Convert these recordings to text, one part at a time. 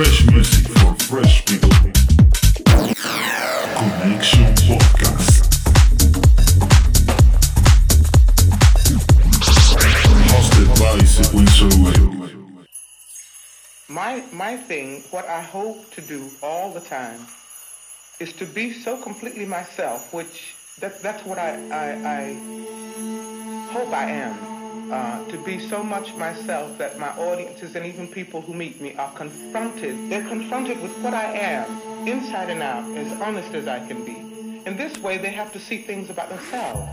Fresh music for fresh people. Connection Podcast. Hosted by Sequencer Wave. My thing, what I hope to do all the time, is to be so completely myself, which that's what I hope I am. To be so much myself that my audiences and even people who meet me are confronted. They're confronted with what I am, inside and out, as honest as I can be. In this way, they have to see things about themselves.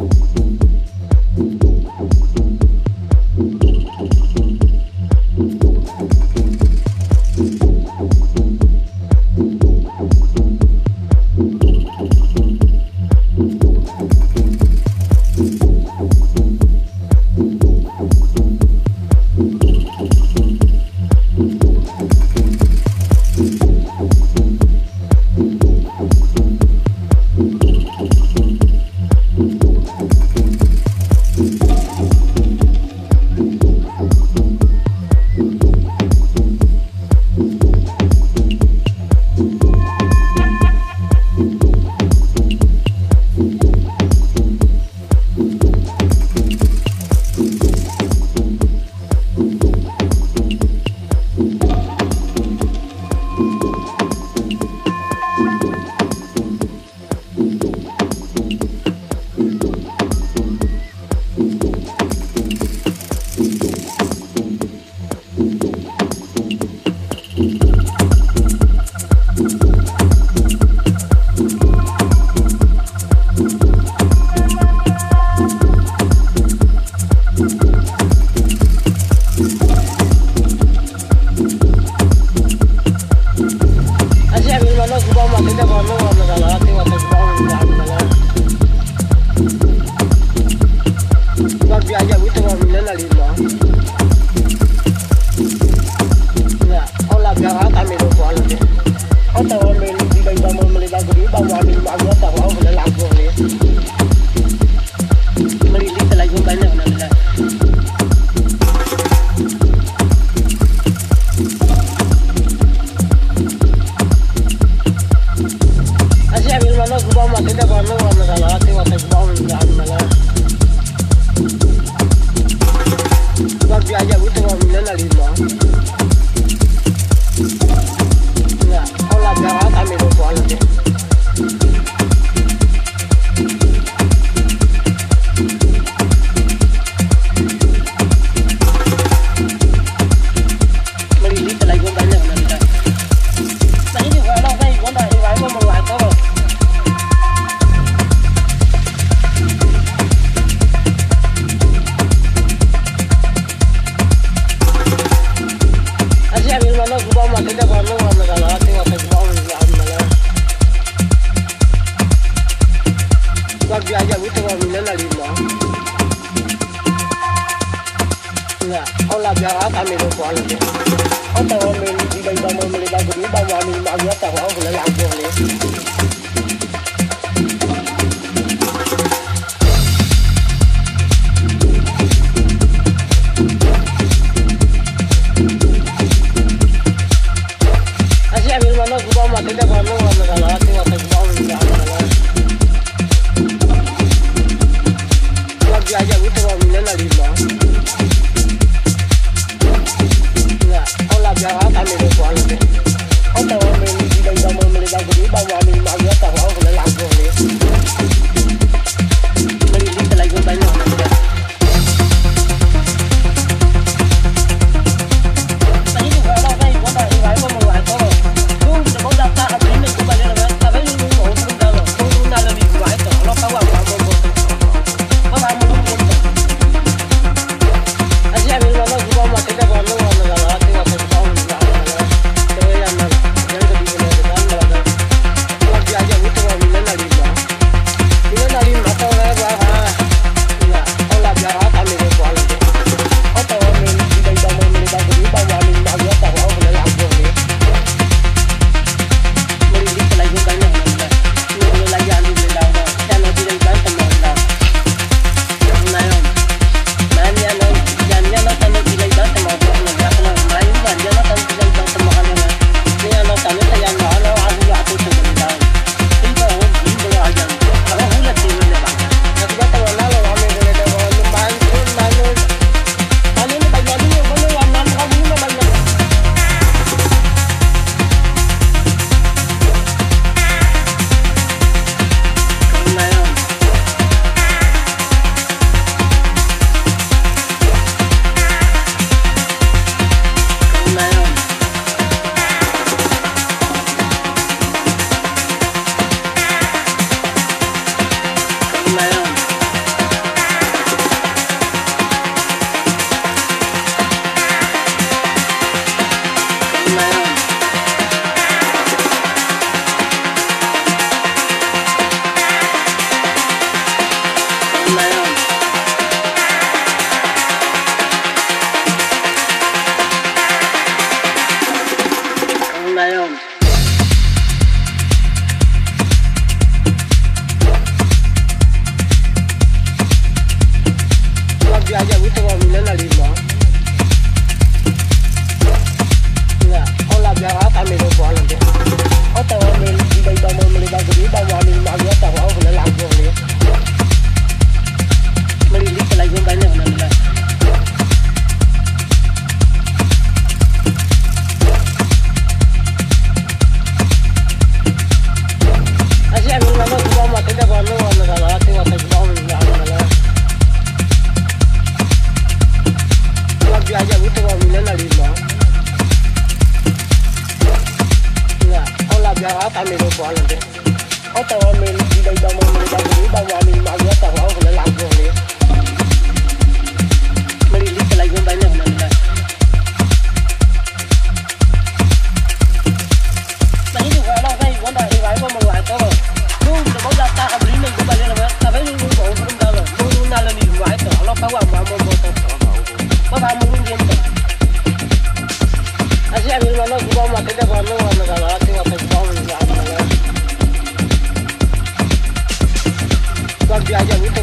I'm going to go to the hospital.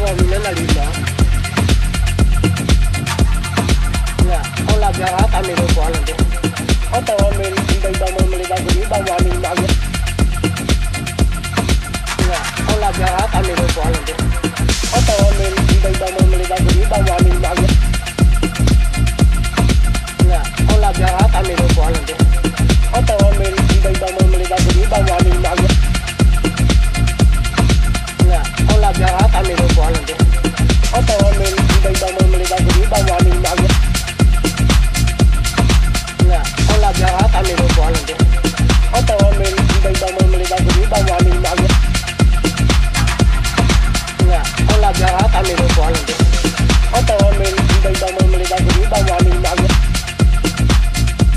Camila Lalisa. Ya, ola biara kami lupa lagi. Atau ambil cinta bawa melibat diri bawa mimpi. Ya, ola biara kami lupa lagi. Atau ambil cinta bawa melibat diri bawa mimpi. Ya, ola biara kami lupa lagi. Atau ambil cinta bawa melibat diri bawa mimpi. Biarlah kami lupa lagi. Atau ambil cinta bawa melibat diri bawa mimpi. Ya, olah biarlah kami lupa lagi. Atau ambil cinta bawa melibat diri bawa mimpi. Ya, olah biarlah kami lupa lagi. Atau ambil cinta bawa melibat diri bawa mimpi. Ya, olah biarlah kami lupa lagi. Atau ambil cinta bawa melibat diri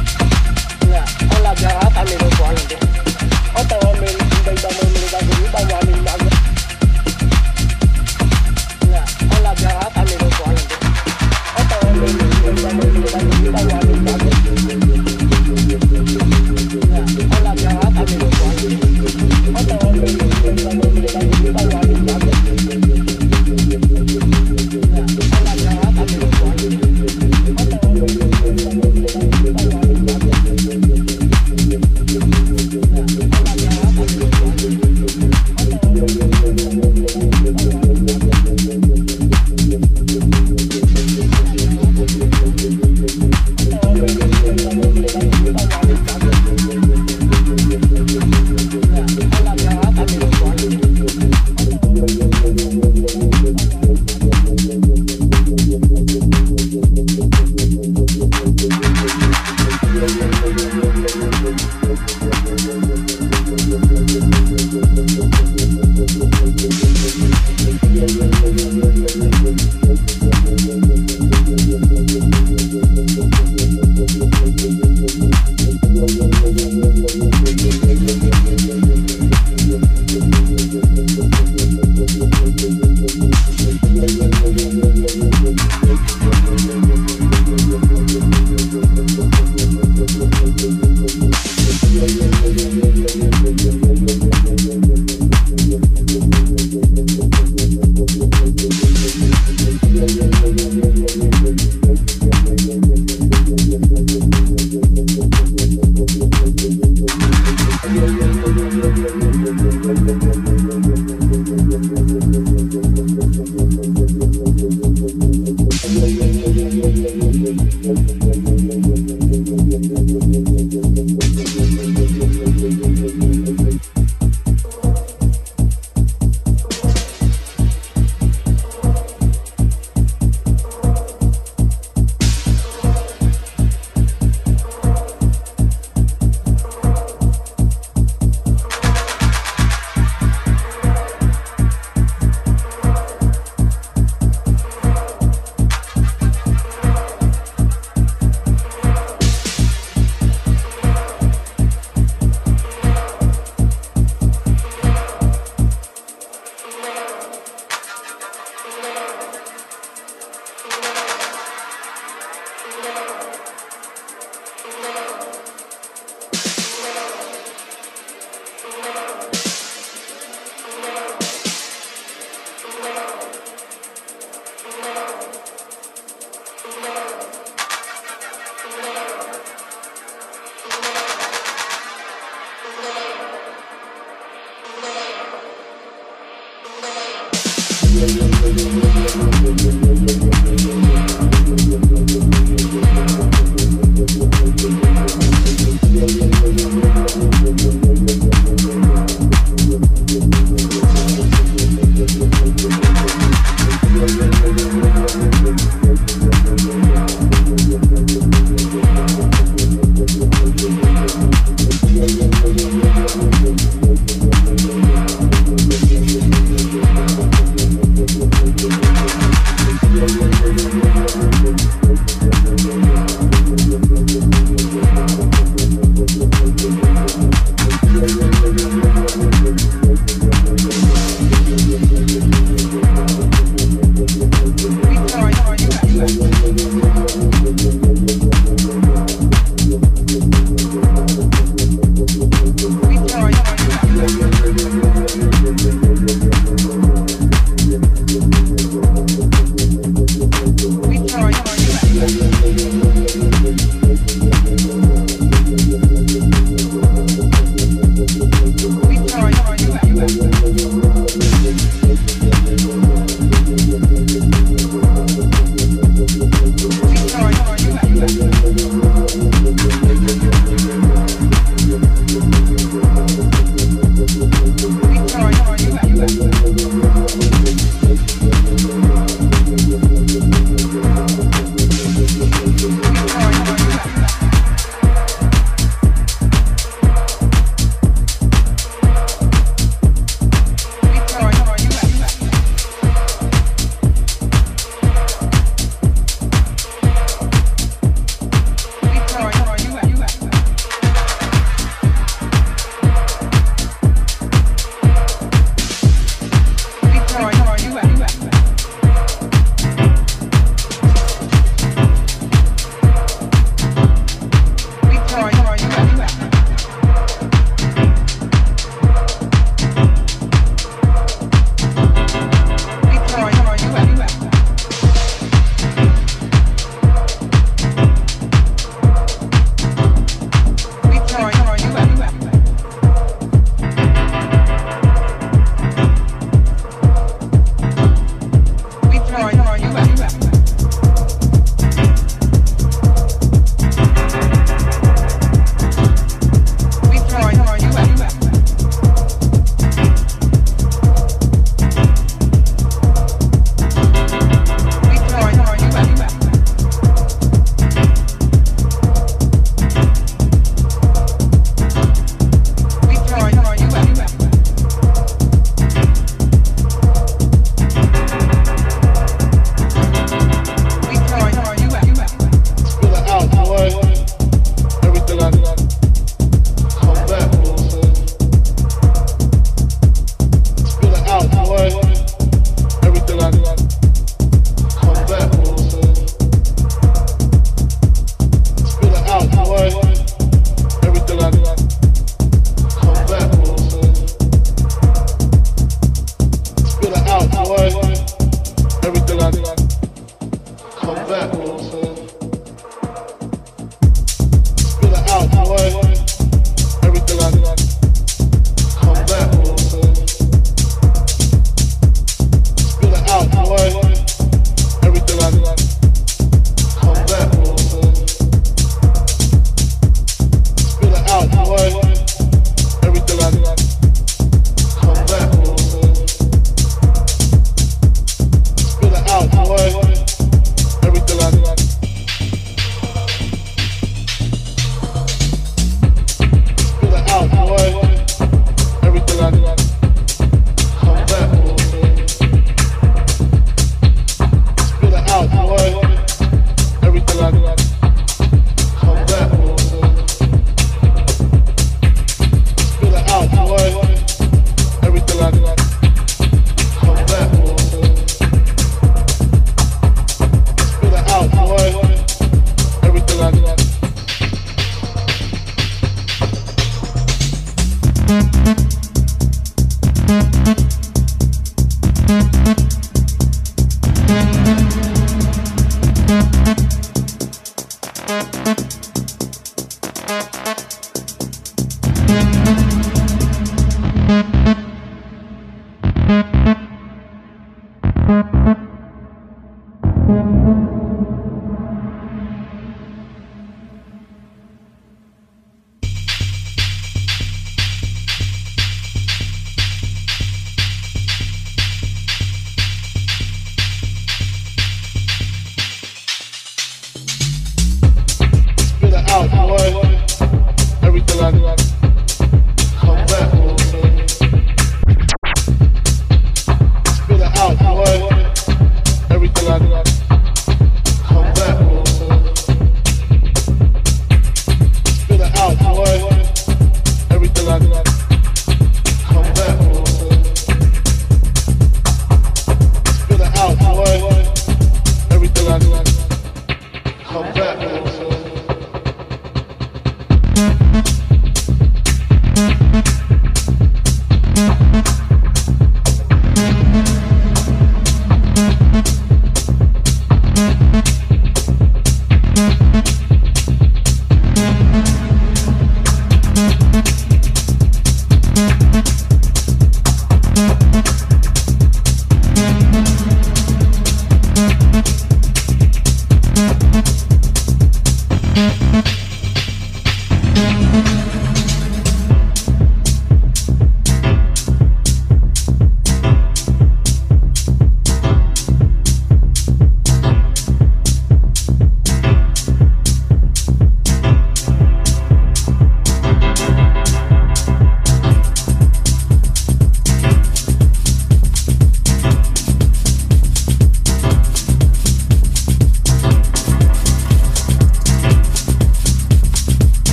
bawa mimpi.